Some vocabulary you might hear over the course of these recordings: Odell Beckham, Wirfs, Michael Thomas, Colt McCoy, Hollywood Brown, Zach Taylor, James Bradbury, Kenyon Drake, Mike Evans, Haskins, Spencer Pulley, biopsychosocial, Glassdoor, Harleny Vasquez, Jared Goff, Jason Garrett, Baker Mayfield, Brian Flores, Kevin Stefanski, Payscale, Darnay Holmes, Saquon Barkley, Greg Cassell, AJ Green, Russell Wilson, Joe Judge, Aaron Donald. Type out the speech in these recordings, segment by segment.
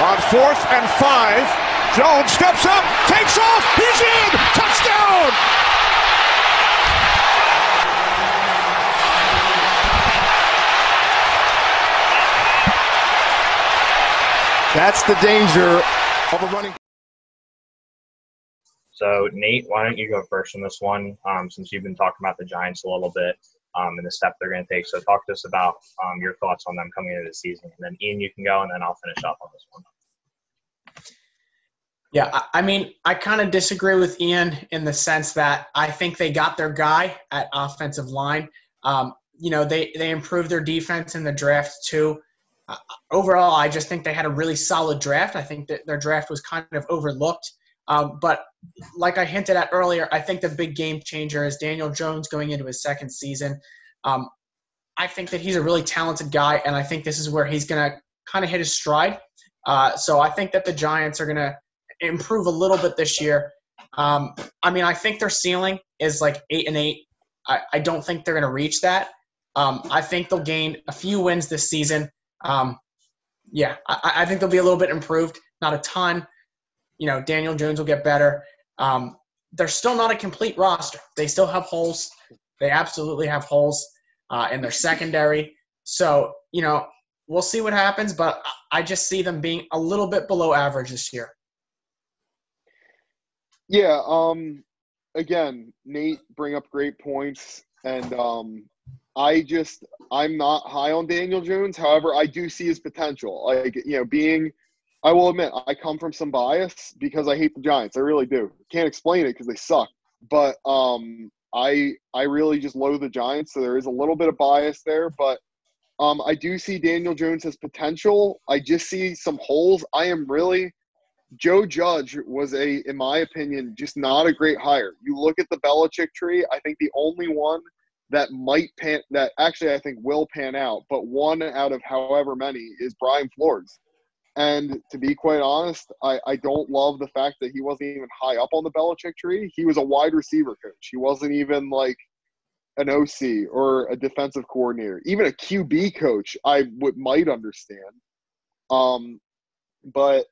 On 4th and 5, Jones steps up, takes off, he's in! Touchdown! That's the danger of a running. So, Nate, why don't you go first on this one, since you've been talking about the Giants a little bit and the step they're going to take. So talk to us about your thoughts on them coming into the season. And then, Ian, you can go, and then I'll finish up on this one. Yeah, I mean, I kind of disagree with Ian in the sense that I think they got their guy at offensive line. You know, they improved their defense in the draft too. Overall, I just think they had a really solid draft. I think that their draft was kind of overlooked. But like I hinted at earlier, I think the big game changer is Daniel Jones going into his second season. I think that he's a really talented guy, and I think this is where he's going to kind of hit his stride. So I think that the Giants are going to improve a little bit this year. I mean, I think their ceiling is like 8-8. I don't think they're going to reach that. I think they'll gain a few wins this season. Yeah, I think they'll be a little bit improved, not a ton. You know, Daniel Jones will get better. They're still not a complete roster. They still have holes. They absolutely have holes in their secondary. So, you know, we'll see what happens, but I just see them being a little bit below average this year. Yeah, again, Nate bring up great points, and I'm not high on Daniel Jones. However, I do see his potential. Like, you know, I will admit, I come from some bias because I hate the Giants. I really do. Can't explain it because they suck. But I really just loathe the Giants, so there is a little bit of bias there. But I do see Daniel Jones as potential. I just see some holes. Joe Judge was in my opinion, just not a great hire. You look at the Belichick tree, I think the only one that might pan – that actually I think will pan out, but one out of however many is Brian Flores. And to be quite honest, I don't love the fact that he wasn't even high up on the Belichick tree. He was a wide receiver coach. He wasn't even like an OC or a defensive coordinator. Even a QB coach might understand. But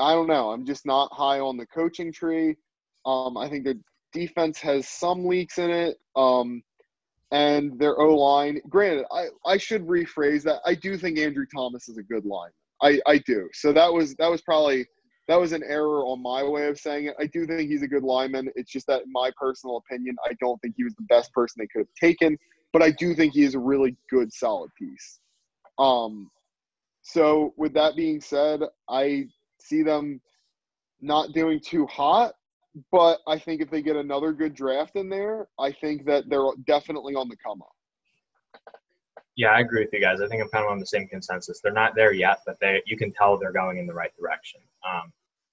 I don't know. I'm just not high on the coaching tree. I think the defense has some leaks in it. And their O-line – granted, I should rephrase that. I do think Andrew Thomas is a good lineman. I do. So that was an error on my way of saying it. I do think he's a good lineman. It's just that in my personal opinion, I don't think he was the best person they could have taken, but I do think he is a really good, solid piece. So with that being said, I see them not doing too hot, but I think if they get another good draft in there, I think that they're definitely on the come up. Yeah, I agree with you guys. I think I'm kind of on the same consensus. They're not there yet, but you can tell they're going in the right direction.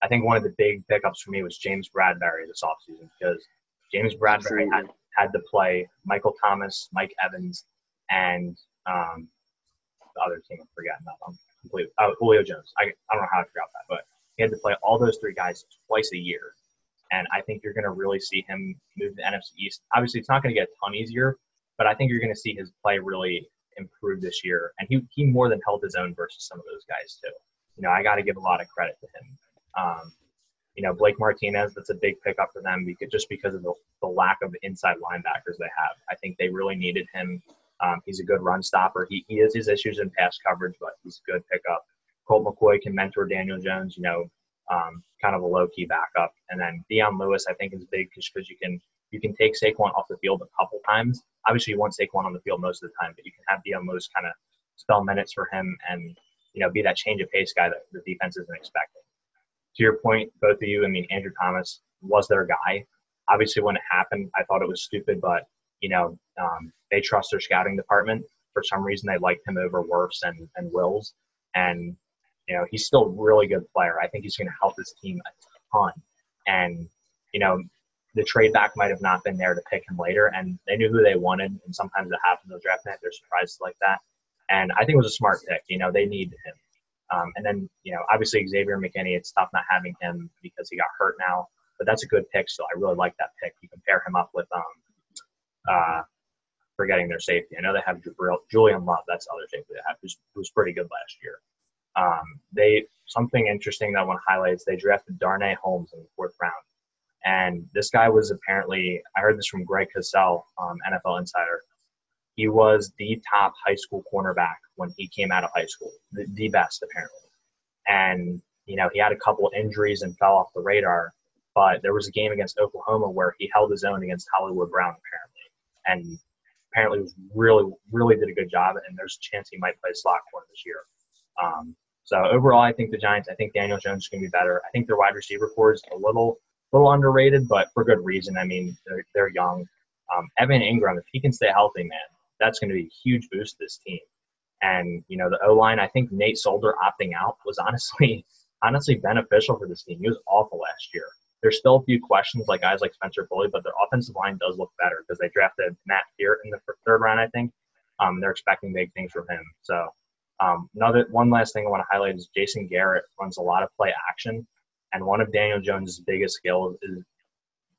I think one of the big pickups for me was James Bradbury this offseason, because James Bradbury had to play Michael Thomas, Mike Evans, and the other team I'm forgetting about them completely. Julio Jones. I don't know how I forgot that, but he had to play all those three guys twice a year. And I think you're going to really see him move to the NFC East. Obviously, it's not going to get a ton easier, but I think you're going to see his play really – improved this year, and he more than held his own versus some of those guys too. You know, I got to give a lot of credit to him. You know, Blake Martinez, that's a big pickup for them because of the lack of inside linebackers they have. I think they really needed him. He's a good run stopper. He has his issues in pass coverage, but he's a good pickup. Colt McCoy can mentor Daniel Jones, you know, kind of a low-key backup. And then Deion Lewis, I think, is big because you can take Saquon off the field a couple times. Obviously, you want Saquon on the field most of the time, but you can have Deion Lewis kind of spell minutes for him and, you know, be that change of pace guy that the defense isn't expecting. To your point, both of you, I mean, Andrew Thomas was their guy. Obviously, when it happened, I thought it was stupid, but, you know, they trust their scouting department. For some reason, they liked him over Wirfs and Wills. And, you know, he's still a really good player. I think he's going to help this team a ton. And, you know, the trade back might have not been there to pick him later, and they knew who they wanted, and sometimes it happens. They'll draft him, they're surprised like that. And I think it was a smart pick. You know, they needed him. And then, you know, obviously Xavier McKinney, it's tough not having him because he got hurt now, but that's a good pick still. I really like that pick. You can pair him up with forgetting their safety. I know they have Julian Love. That's the other safety they have, who's pretty good last year. Something interesting that one highlights, they drafted Darnay Holmes in the fourth round. And this guy was apparently, I heard this from Greg Cassell, NFL Insider. He was the top high school cornerback when he came out of high school, the best apparently. And, you know, he had a couple of injuries and fell off the radar, but there was a game against Oklahoma where he held his own against Hollywood Brown apparently. And apparently was really did a good job, and there's a chance he might play slot corner this year. So overall, I think the Giants, I think Daniel Jones is going to be better. I think their wide receiver core is a little underrated, but for good reason. I mean, they're young. Evan Ingram, if he can stay healthy, man, that's going to be a huge boost to this team. And, you know, the O-line, I think Nate Solder opting out was honestly beneficial for this team. He was awful last year. There's still a few questions like guys like Spencer Pulley, but their offensive line does look better because they drafted Matt Feer in the third round, I think. They're expecting big things from him. So one last thing I want to highlight is Jason Garrett runs a lot of play action. And one of Daniel Jones' biggest skills is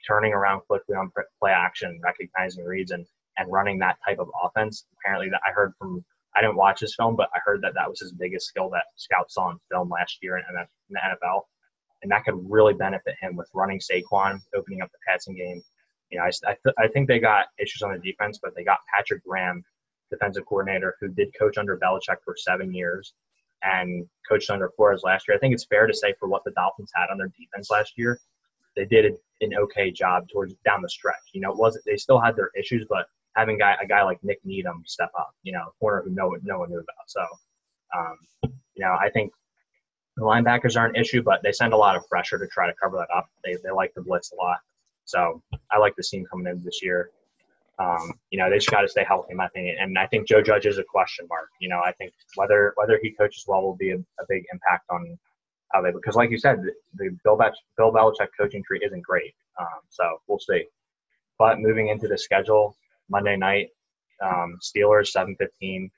turning around quickly on play action, recognizing reads, and running that type of offense. Apparently that I didn't watch his film, but I heard that was his biggest skill that scouts saw in film last year in the NFL. And that could really benefit him with running Saquon, opening up the passing game. You know, I think they got issues on the defense, but they got Patrick Graham, defensive coordinator, who did coach under Belichick for 7 years and coached under Flores last year. I think it's fair to say for what the Dolphins had on their defense last year, they did an okay job towards down the stretch. You know, they still had their issues, but having a guy like Nick Needham step up, you know, a corner who no one knew about. So, you know, I think the linebackers are an issue, but they send a lot of pressure to try to cover that up. They like the blitz a lot. So I like the team coming in this year. You know, they just got to stay healthy, in my opinion. And I think Joe Judge is a question mark. You know, I think whether he coaches well will be a big impact on how they – because like you said, the Bill Belichick coaching tree isn't great. So we'll see. But moving into the schedule, Monday night, Steelers, 7:15.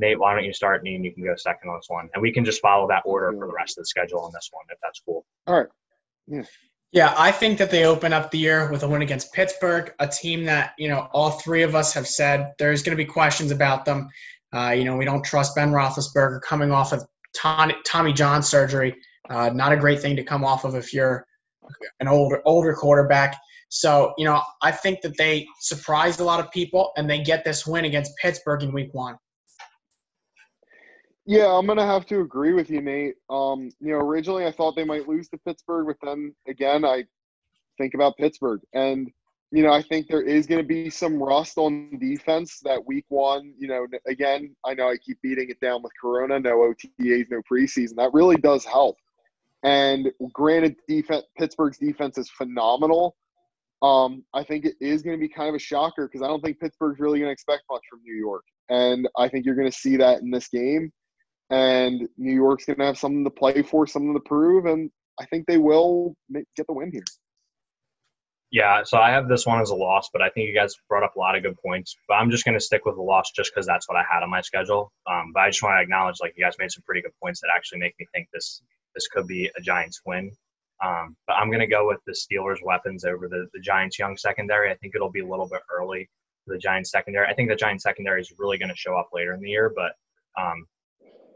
Nate, why don't you start, and you can go second on this one. And we can just follow that order for the rest of the schedule on this one, if that's cool. All right. Yeah, I think that they open up the year with a win against Pittsburgh, a team that, you know, all three of us have said there's going to be questions about them. You know, we don't trust Ben Roethlisberger coming off of Tommy John surgery. Not a great thing to come off of if you're an older quarterback. So, you know, I think that they surprised a lot of people, and they get this win against Pittsburgh in week one. Yeah, I'm going to have to agree with you, Nate. You know, originally I thought they might lose to Pittsburgh, but then again, I think about Pittsburgh. And, you know, I think there is going to be some rust on defense that week one. You know, again, I know I keep beating it down with Corona, no OTAs, no preseason. That really does help. And granted, Pittsburgh's defense is phenomenal. I think it is going to be kind of a shocker because I don't think Pittsburgh's really going to expect much from New York. And I think you're going to see that in this game. And New York's going to have something to play for, something to prove, and I think they will get the win here. Yeah, so I have this one as a loss, but I think you guys brought up a lot of good points. But I'm just going to stick with the loss just because that's what I had on my schedule. But I just want to acknowledge, like, you guys made some pretty good points that actually make me think this could be a Giants win. But I'm going to go with the Steelers' weapons over the Giants' young secondary. I think it'll be a little bit early for the Giants' secondary. I think the Giants' secondary is really going to show up later in the year, but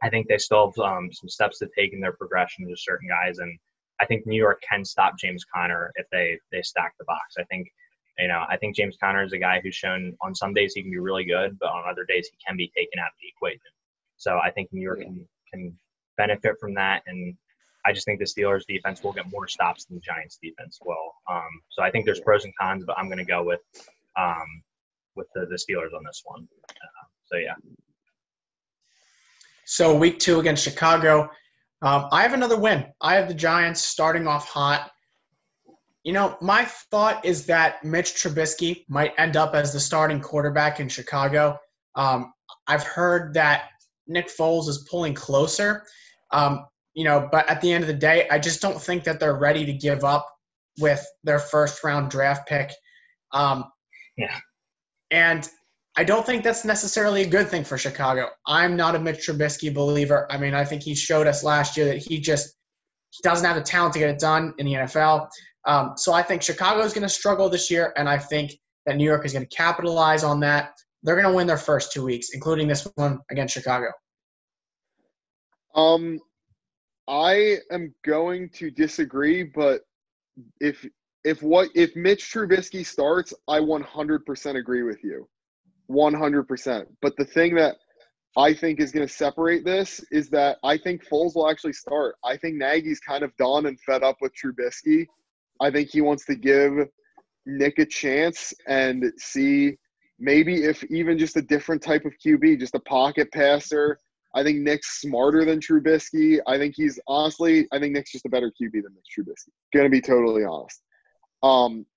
I think they still have some steps to take in their progression to certain guys, and I think New York can stop James Conner if they stack the box. I think James Conner is a guy who's shown on some days he can be really good, but on other days he can be taken out of the equation. So I think New York can benefit from that, and I just think the Steelers' defense will get more stops than the Giants' defense will. So I think there's pros and cons, but I'm going to go with the Steelers on this one. So, yeah. So week two against Chicago, I have another win. I have the Giants starting off hot. You know, my thought is that Mitch Trubisky might end up as the starting quarterback in Chicago. I've heard that Nick Foles is pulling closer, you know, but at the end of the day, I just don't think that they're ready to give up with their first-round draft pick. And I don't think that's necessarily a good thing for Chicago. I'm not a Mitch Trubisky believer. I mean, I think he showed us last year that he just doesn't have the talent to get it done in the NFL. So I think Chicago is going to struggle this year, and I think that New York is going to capitalize on that. They're going to win their first 2 weeks, including this one against Chicago. I am going to disagree, but if Mitch Trubisky starts, I 100% agree with you. 100%. But the thing that I think is going to separate this is that I think Foles will actually start. I think Nagy's kind of done and fed up with Trubisky. I think he wants to give Nick a chance and see maybe if even just a different type of QB, just a pocket passer. I think Nick's smarter than Trubisky. I think he's honestly – I think Nick's just a better QB than Mitch Trubisky. Going to be totally honest.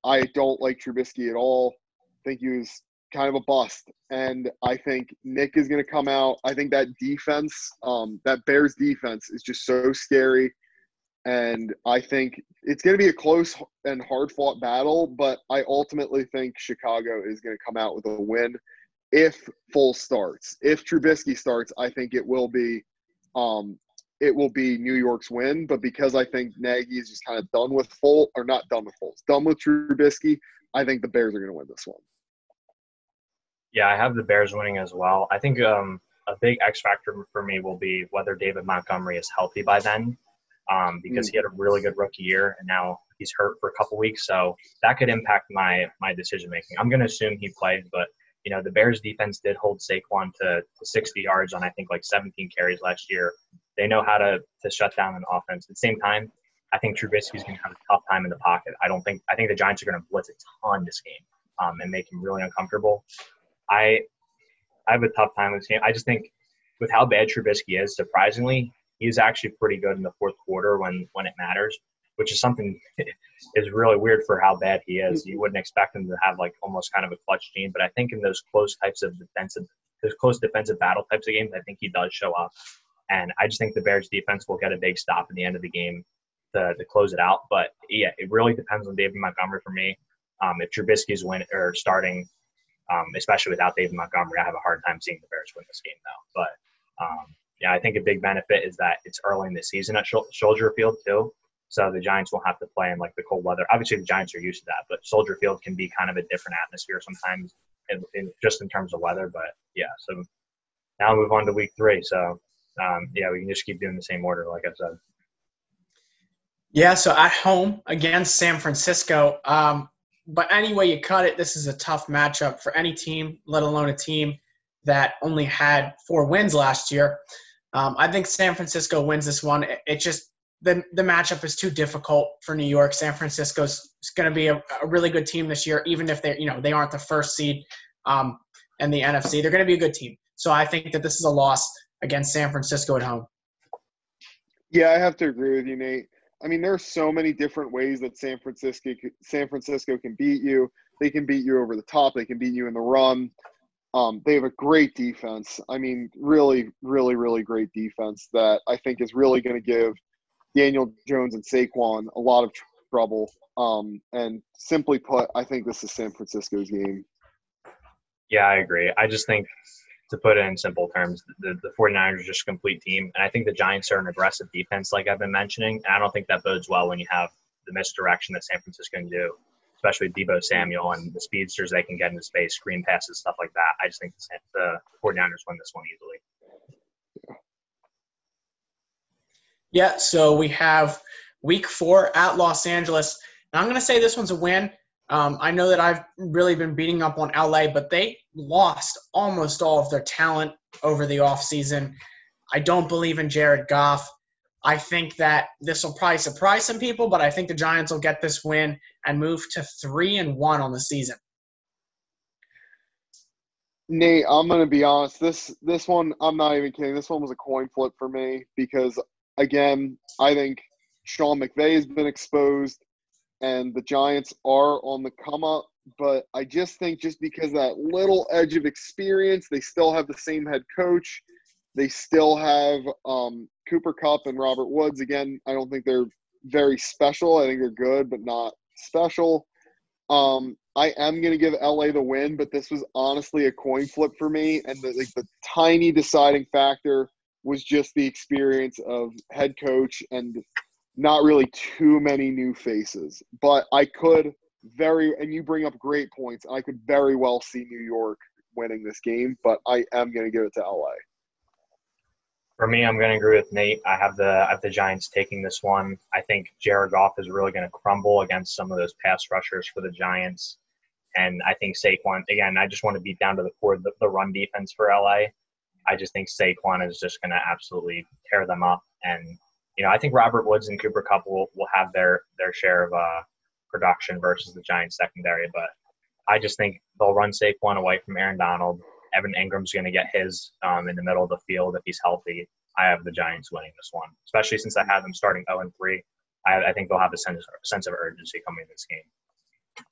I don't like Trubisky at all. I think he was kind of a bust. And I think Nick is going to come out. I think that defense, that Bears defense is just so scary. And I think it's going to be a close and hard-fought battle, but I ultimately think Chicago is going to come out with a win. If Foles starts, if Trubisky starts, I think it will be New York's win. But because I think Nagy is just kind of done with Foles, or not done with Foles, done with Trubisky, I think the Bears are going to win this one. Yeah, I have the Bears winning as well. I think a big X factor for me will be whether David Montgomery is healthy by then, because he had a really good rookie year and now he's hurt for a couple weeks, so that could impact my decision making. I'm going to assume he plays, but. You know, the Bears defense did hold Saquon to 60 yards on, I think, like 17 carries last year. They know how to shut down an offense. At the same time, I think Trubisky's going to have a tough time in the pocket. I think the Giants are going to blitz a ton this game and make him really uncomfortable. I have a tough time with this game. I just think with how bad Trubisky is, surprisingly, he's actually pretty good in the fourth quarter when it matters, which is something is really weird for how bad he is. You wouldn't expect him to have like almost kind of a clutch gene, but I think in those close defensive battle types of games, I think he does show up. And I just think the Bears defense will get a big stop at the end of the game to close it out. But yeah, it really depends on David Montgomery for me. If Trubisky's starting, especially without David Montgomery, I have a hard time seeing the Bears win this game though. But yeah, I think a big benefit is that it's early in the season at Soldier Field too. So the Giants will have to play in, like, the cold weather. Obviously, the Giants are used to that, but Soldier Field can be kind of a different atmosphere sometimes, just in terms of weather. But, yeah, so now we move on to week three. So, yeah, we can just keep doing the same order, like I said. Yeah, so at home against San Francisco. But any way you cut it, this is a tough matchup for any team, let alone a team that only had 4 wins last year. I think San Francisco wins this one. It just – The matchup is too difficult for New York. San Francisco's going to be a really good team this year, even if they aren't the first seed in the NFC. They're going to be a good team. So I think that this is a loss against San Francisco at home. Yeah, I have to agree with you, Nate. I mean, there are so many different ways that San Francisco can beat you. They can beat you over the top. They can beat you in the run. They have a great defense. I mean, really, really, really great defense that I think is really going to give Daniel Jones and Saquon a lot of trouble. And simply put, I think this is San Francisco's game. Yeah, I agree. I just think, to put it in simple terms, the 49ers are just a complete team. And I think the Giants are an aggressive defense, like I've been mentioning. And I don't think that bodes well when you have the misdirection that San Francisco can do, especially Deebo Samuel and the speedsters they can get into space, screen passes, stuff like that. I just think the 49ers win this one easily. Yeah, so we have week 4 at Los Angeles. And I'm going to say this one's a win. I know that I've really been beating up on LA, but they lost almost all of their talent over the offseason. I don't believe in Jared Goff. I think that this will probably surprise some people, but I think the Giants will get this win and move to 3-1 on the season. Nate, I'm going to be honest. This one, I'm not even kidding. This one was a coin flip for me because – again, I think Sean McVay has been exposed, and the Giants are on the come-up. But I just think just because that little edge of experience, they still have the same head coach. They still have Cooper Kupp and Robert Woods. Again, I don't think they're very special. I think they're good but not special. I am going to give LA the win, but this was honestly a coin flip for me. And the tiny deciding factor was just the experience of head coach and not really too many new faces. But I could and you bring up great points. I could very well see New York winning this game, but I am going to give it to LA. For me, I'm going to agree with Nate. I have the Giants taking this one. I think Jared Goff is really going to crumble against some of those pass rushers for the Giants. And I think Saquon, again, I just want to beat down to the core the run defense for LA. I just think Saquon is just going to absolutely tear them up. And, you know, I think Robert Woods and Cooper Kupp will have their share of production versus the Giants secondary. But I just think they'll run Saquon away from Aaron Donald. Evan Ingram's going to get his in the middle of the field if he's healthy. I have the Giants winning this one, especially since I have them starting 0-3. I think they'll have a sense of urgency coming in this game.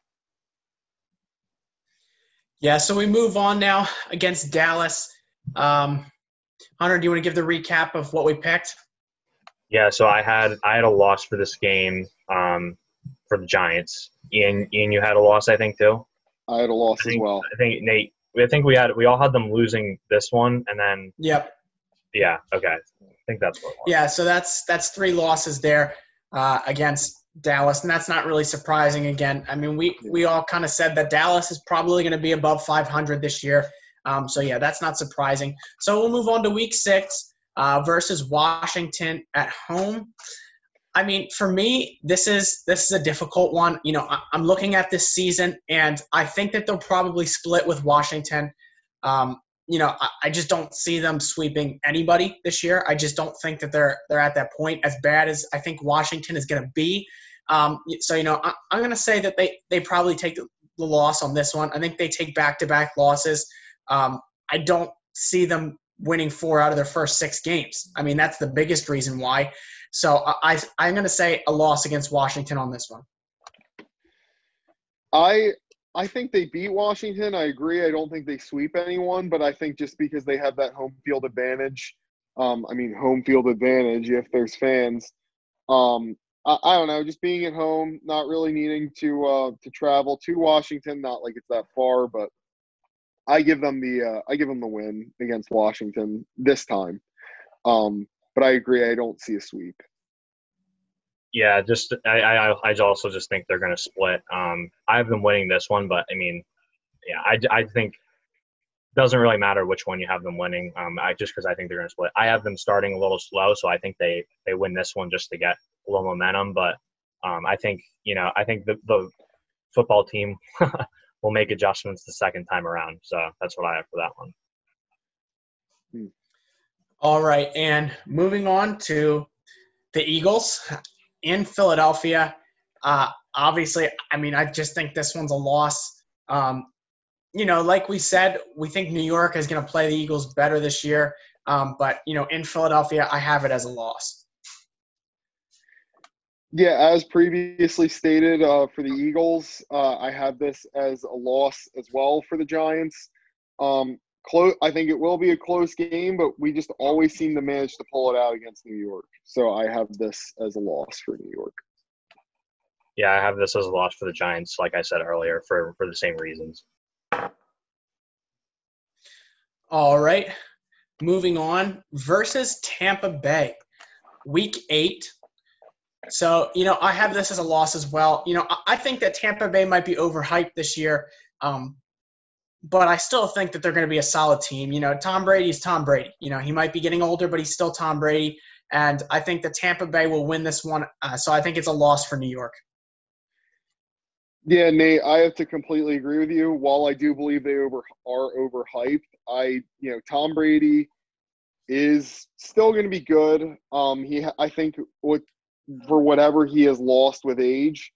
Yeah, so we move on now against Dallas. Hunter, do you want to give the recap of what we picked? Yeah, so I had a loss for this game for the Giants. Ian, you had a loss, I think, too? I had a loss as well. I think, Nate, we all had them losing this one, and then yep. Yeah, okay. I think that's what it was. Yeah, so that's three losses there against Dallas, and that's not really surprising again. I mean, we all kind of said that Dallas is probably going to be above 500 this year. So, yeah, that's not surprising. So we'll move on to Week 6 versus Washington at home. I mean, for me, this is a difficult one. You know, I'm looking at this season, and I think that they'll probably split with Washington. You know, I just don't see them sweeping anybody this year. I just don't think that they're at that point, as bad as I think Washington is going to be. So, you know, I'm going to say that they probably take the loss on this one. I think they take back-to-back losses. I don't see them winning 4 out of their first 6 games. I mean, that's the biggest reason why. So I'm going to say a loss against Washington on this one. I think they beat Washington. I agree. I don't think they sweep anyone, but I think just because they have that home field advantage, if there's fans, I don't know, just being at home, not really needing to travel to Washington, not like it's that far, but I give them the win against Washington this time. But I agree, I don't see a sweep. Yeah, just I also just think they're going to split. I have them winning this one, but, I mean, yeah, I think it doesn't really matter which one you have them winning because I think they're going to split. I have them starting a little slow, so I think they win this one just to get a little momentum. But I think the football team will make adjustments the second time around. So that's what I have for that one. Hmm. All right, and moving on to the Eagles in Philadelphia. Obviously, I mean, I just think this one's a loss. You know, like we said, we think New York is going to play the Eagles better this year. But, you know, in Philadelphia, I have it as a loss. Yeah, as previously stated for the Eagles, I have this as a loss as well for the Giants. I think it will be a close game, but we just always seem to manage to pull it out against New York. So I have this as a loss for New York. Yeah, I have this as a loss for the Giants, like I said earlier, for the same reasons. All right. Moving on. Versus Tampa Bay, Week 8. So, you know, I have this as a loss as well. You know, I think that Tampa Bay might be overhyped this year. But I still think that they're going to be a solid team. You know, Tom Brady's Tom Brady. You know, he might be getting older, but he's still Tom Brady. And I think that Tampa Bay will win this one. So I think it's a loss for New York. Yeah, Nate, I have to completely agree with you. While I do believe they are overhyped, Tom Brady is still going to be good. For whatever he has lost with age,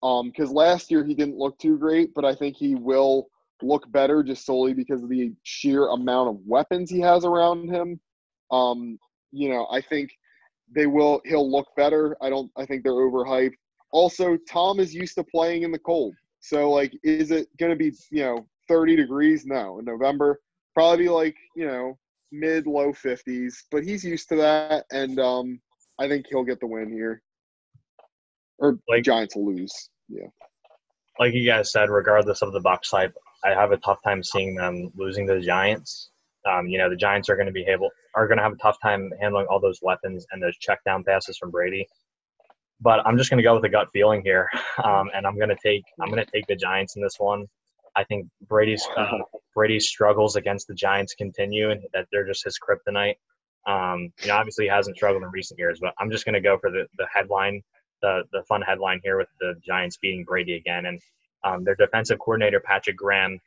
because last year he didn't look too great, but I think he will look better just solely because of the sheer amount of weapons he has around him. I think he'll look better. I think they're overhyped. Also, Tom is used to playing in the cold. So, like, is it going to be, 30 degrees? No. In November, probably mid-low 50s. But he's used to that, and I think he'll get the win here. Or the Giants will lose. Yeah. Like you guys said, regardless of the Bucs hype, I have a tough time seeing them losing to the Giants. The Giants are going to have a tough time handling all those weapons and those check down passes from Brady. But I'm just going to go with a gut feeling here, and I'm going to take the Giants in this one. I think Brady's struggles against the Giants continue, and that they're just his kryptonite. Obviously he hasn't struggled in recent years, but I'm just going to go for the headline, the fun headline here with the Giants beating Brady again. And their defensive coordinator, Patrick Graham,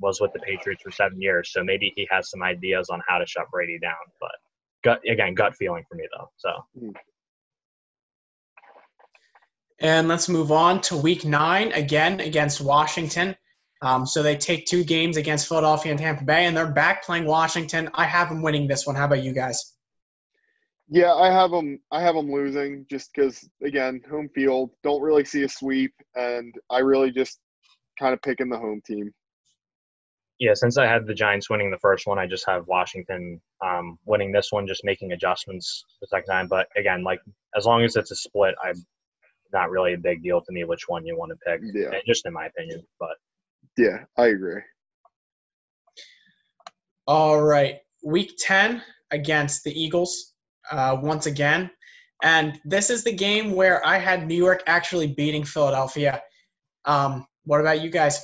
was with the Patriots for 7 years. So maybe he has some ideas on how to shut Brady down. But gut feeling for me, though. So. And let's move on to Week 9 again against Washington. So they take 2 games against Philadelphia and Tampa Bay, and they're back playing Washington. I have them winning this one. How about you guys? Yeah, I have them losing just because, again, home field, don't really see a sweep, and I really just kind of picking the home team. Yeah, since I had the Giants winning the first one, I just have Washington winning this one, just making adjustments the second time. But, again, like, as long as it's a split, I'm not really a big deal to me which one you want to pick, yeah. Just in my opinion. But yeah, I agree. All right. Week 10 against the Eagles once again. And this is the game where I had New York actually beating Philadelphia. What about you guys?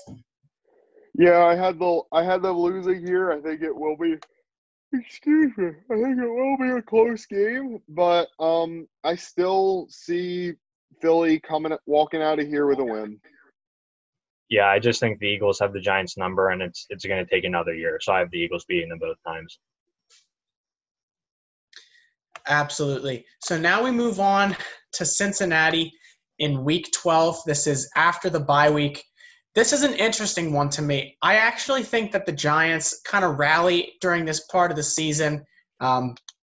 Yeah, I had them losing here. I think it will be – excuse me. I think it will be a close game. But I still see Philly walking out of here with a win. Yeah, I just think the Eagles have the Giants number, and it's going to take another year. So I have the Eagles beating them both times. Absolutely. So now we move on to Cincinnati in Week 12. This is after the bye week. This is an interesting one to me. I actually think that the Giants kind of rally during this part of the season.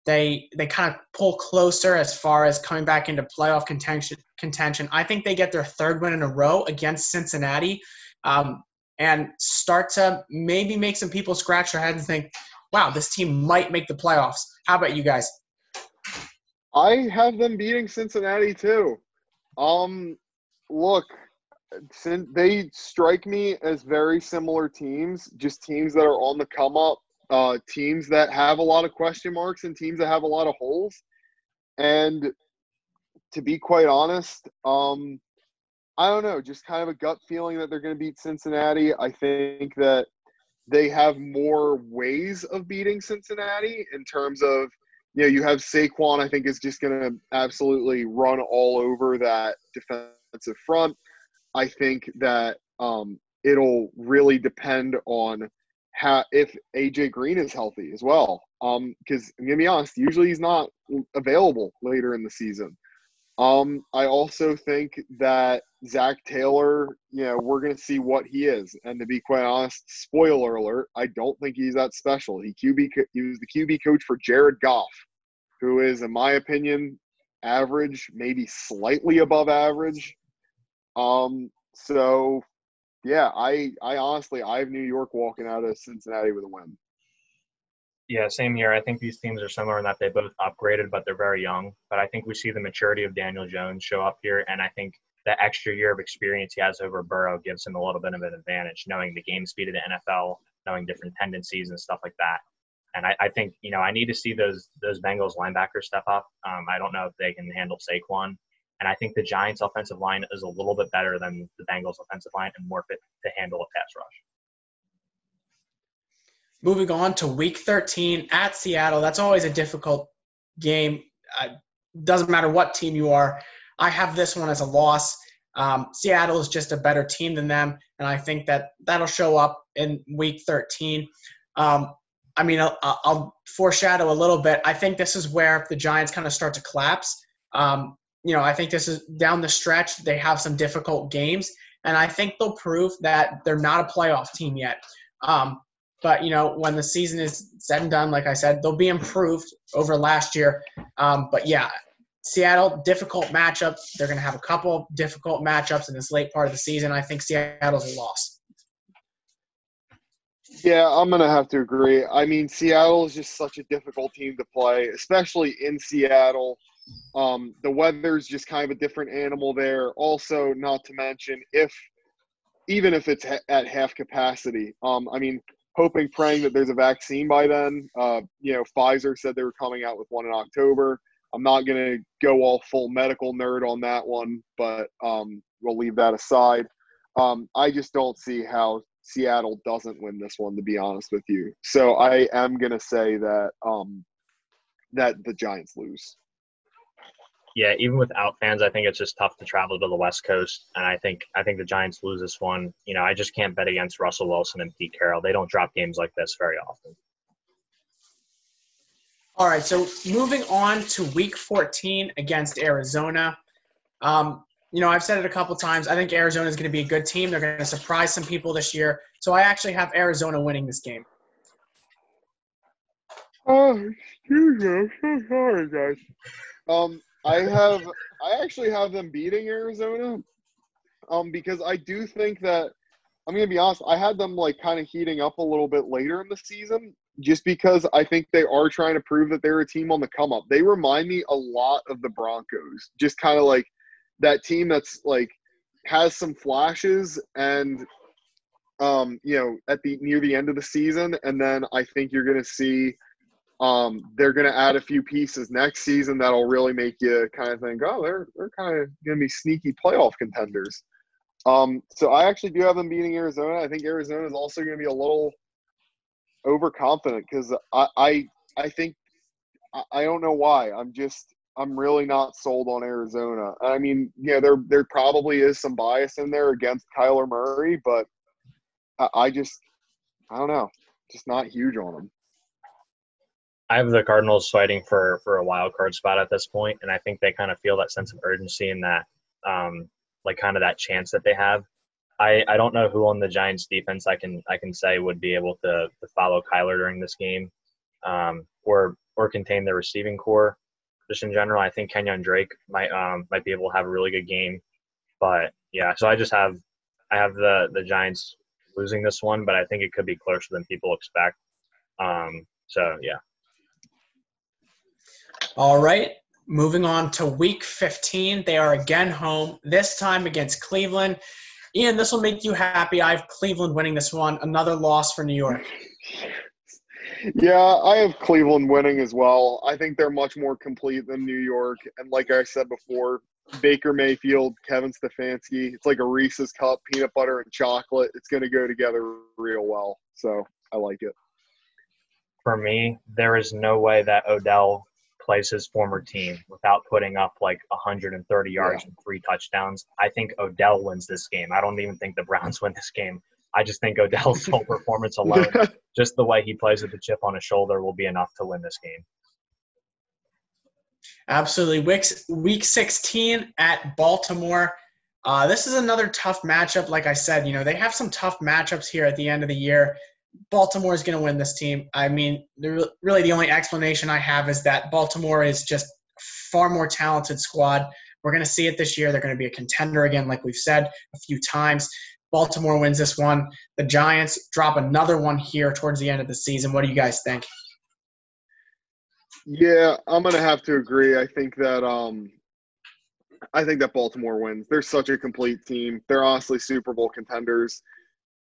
They kind of pull closer as far as coming back into playoff contention. I think they get their 3rd win in a row against Cincinnati and start to maybe make some people scratch their heads and think, wow, this team might make the playoffs. How about you guys? I have them beating Cincinnati too. Look, they strike me as very similar teams, just teams that are on the come up. Teams that have a lot of question marks and teams that have a lot of holes. And to be quite honest, I don't know, just kind of a gut feeling that they're going to beat Cincinnati. I think that they have more ways of beating Cincinnati in terms of, you know, you have Saquon, I think, is just going to absolutely run all over that defensive front. I think that it'll really depend on if AJ Green is healthy as well, because I'm gonna be honest, usually he's not available later in the season. I also think that Zach Taylor, you know, we're gonna see what he is. And to be quite honest, spoiler alert, I don't think he's that special. He was the QB coach for Jared Goff, who is, in my opinion, average, maybe slightly above average. So. Yeah, I honestly, I have New York walking out of Cincinnati with a win. Yeah, same here. I think these teams are similar in that they both upgraded, but they're very young. But I think we see the maturity of Daniel Jones show up here, and I think the extra year of experience he has over Burrow gives him a little bit of an advantage, knowing the game speed of the NFL, knowing different tendencies and stuff like that. And I think, you know, I need to see those Bengals linebackers step up. I don't know if they can handle Saquon. And I think the Giants' offensive line is a little bit better than the Bengals' offensive line and more fit to handle a pass rush. Moving on to Week 13 at Seattle. That's always a difficult game. Doesn't matter what team you are. I have this one as a loss. Seattle is just a better team than them, and I think that'll show up in Week 13. I'll foreshadow a little bit. I think this is where the Giants kind of start to collapse. You know, I think this is down the stretch. They have some difficult games, and I think they'll prove that they're not a playoff team yet. But, you know, when the season is said and done, like I said, they'll be improved over last year. But, yeah, Seattle, difficult matchup. They're going to have a couple difficult matchups in this late part of the season. I think Seattle's a loss. Yeah, I'm going to have to agree. I mean, Seattle is just such a difficult team to play, especially in Seattle. The weather's just kind of a different animal there. Also, not to mention, even if it's at half capacity, hoping, praying that there's a vaccine by then. Pfizer said they were coming out with one in October. I'm not going to go all full medical nerd on that one, but we'll leave that aside. I just don't see how Seattle doesn't win this one, to be honest with you. So I am going to say that that the Giants lose. Yeah, even without fans, I think it's just tough to travel to the West Coast, and I think the Giants lose this one. You know, I just can't bet against Russell Wilson and Pete Carroll. They don't drop games like this very often. All right, so moving on to Week 14 against Arizona. You know, I've said it a couple times. I think Arizona is going to be a good team. They're going to surprise some people this year. So I actually have Arizona winning this game. Oh, excuse me. I'm so sorry, guys. I actually have them beating Arizona because I do think that – I'm going to be honest. I had them, like, kind of heating up a little bit later in the season just because I think they are trying to prove that they're a team on the come-up. They remind me a lot of the Broncos, just kind of like that team that's, like, has some flashes and, you know, near the end of the season. And then I think you're going to see they're going to add a few pieces next season that'll really make you kind of think, oh, they're kind of going to be sneaky playoff contenders. So I actually do have them beating Arizona. I think Arizona is also going to be a little overconfident because I think I don't know why. I'm really not sold on Arizona. I mean, yeah, there probably is some bias in there against Kyler Murray, but I don't know, just not huge on them. I have the Cardinals fighting for a wild card spot at this point, and I think they kind of feel that sense of urgency and that, like, kind of that chance that they have. I don't know who on the Giants' defense I can say would be able to follow Kyler during this game, or contain their receiving core. Just in general, I think Kenyon Drake might be able to have a really good game, but yeah. So I have the Giants losing this one, but I think it could be closer than people expect. So yeah. All right, moving on to Week 15. They are again home, this time against Cleveland. Ian, this will make you happy. I have Cleveland winning this one. Another loss for New York. Yeah, I have Cleveland winning as well. I think they're much more complete than New York. And like I said before, Baker Mayfield, Kevin Stefanski, it's like a Reese's Cup, peanut butter and chocolate. It's going to go together real well. So I like it. For me, there is no way that Odell plays his former team without putting up like 130 yards and 3 touchdowns. I think Odell wins this game. I don't even think the Browns win this game. I just think Odell's whole performance alone, just the way he plays with the chip on his shoulder, will be enough to win this game. Absolutely. Week 16 at Baltimore. This is another tough matchup. Like I said, you know, they have some tough matchups here at the end of the year. Baltimore is going to win this team. I mean, really the only explanation I have is that Baltimore is just far more talented squad. We're going to see it this year. They're going to be a contender again, like we've said a few times. Baltimore wins this one. The Giants drop another one here towards the end of the season. What do you guys think? Yeah, I'm going to have to agree. I think that Baltimore wins. They're such a complete team. They're honestly Super Bowl contenders,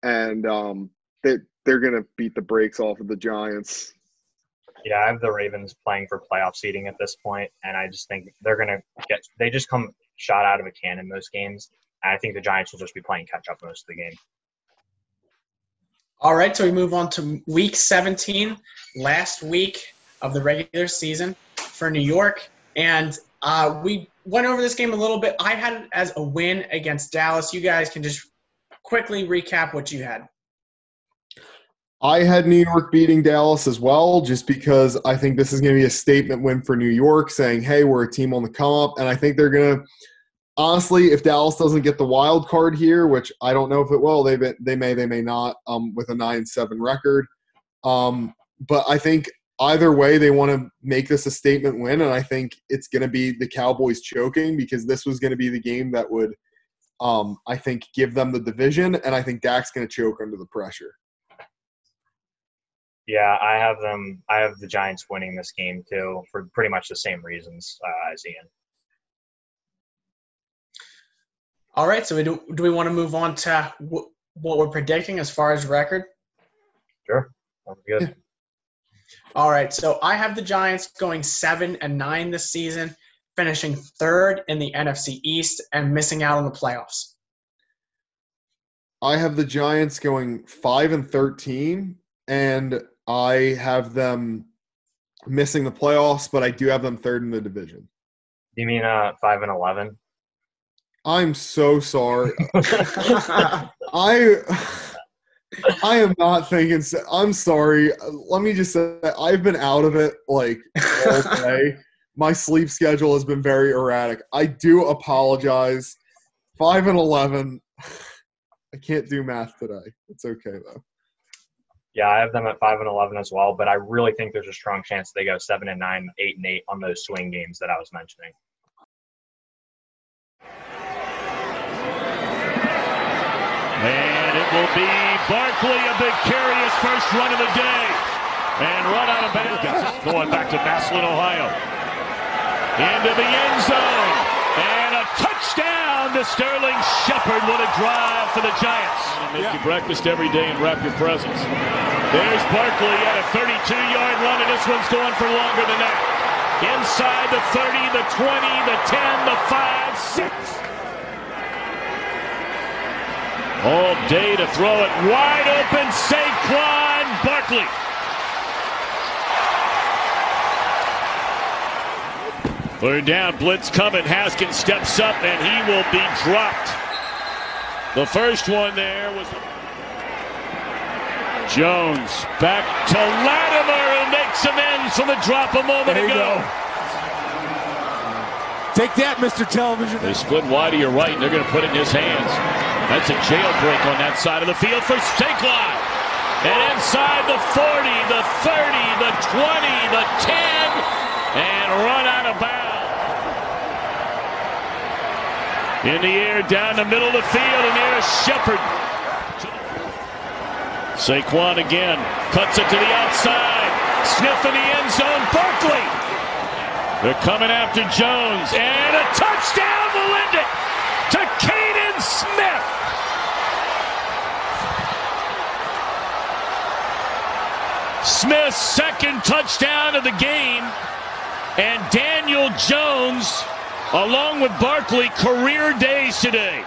and they're going to beat the brakes off of the Giants. Yeah, I have the Ravens playing for playoff seeding at this point, and I just think they're going to get – they just come shot out of a cannon most games. I think the Giants will just be playing catch-up most of the game. All right, so we move on to Week 17, last week of the regular season for New York. And we went over this game a little bit. I had it as a win against Dallas. You guys can just quickly recap what you had. I had New York beating Dallas as well, just because I think this is going to be a statement win for New York, saying, hey, we're a team on the come-up, and I think they're going to – honestly, if Dallas doesn't get the wild card here, which I don't know if it will, they may not with a 9-7 record. But I think either way they want to make this a statement win, and I think it's going to be the Cowboys choking because this was going to be the game that would, I think, give them the division, and I think Dak's going to choke under the pressure. Yeah, I have the Giants winning this game too for pretty much the same reasons as Ian. All right, so do we want to move on to what we're predicting as far as record? Sure, sounds good. Yeah. All right, so I have the Giants going 7-9 this season, finishing third in the NFC East and missing out on the playoffs. I have the Giants going 5-13, and I have them missing the playoffs, but I do have them third in the division. You mean 5-11? I'm so sorry. I am not thinking – I'm sorry. Let me just say that I've been out of it, like, all day. My sleep schedule has been very erratic. I do apologize. 5-11. I can't do math today. It's okay, though. Yeah, I have them at 5-11 as well, but I really think there's a strong chance they go 7-9, 8-8 on those swing games that I was mentioning. And it will be Barkley, a big carry, his first run of the day. And run out of bounds, going back to Massillon, Ohio. Into the end zone. And a touchdown to Sterling Shepherd. What a drive for the Giants. Make you breakfast every day and wrap your presents. There's Barkley at a 32-yard run, and this one's going for longer than that. Inside the 30, the 20, the 10, the 5, 6. All day to throw it wide open, Saquon Barkley. Third down, blitz coming. Haskins steps up, and he will be dropped. The first one there was Jones back to Latimer, who makes amends for the drop a moment ago. Take that, Mr. Television. They split wide to your right, and they're going to put it in his hands. That's a jailbreak on that side of the field for Saquon. And inside the 40, the 30, the 20, the 10, and run out of bounds. In the air, down the middle of the field, and there's Shepherd. Saquon again, cuts it to the outside. Sniff in the end zone, Barkley. They're coming after Jones, and a touchdown will end it to Kaden Smith. Smith's second touchdown of the game, and Daniel Jones, along with Barkley, career days today.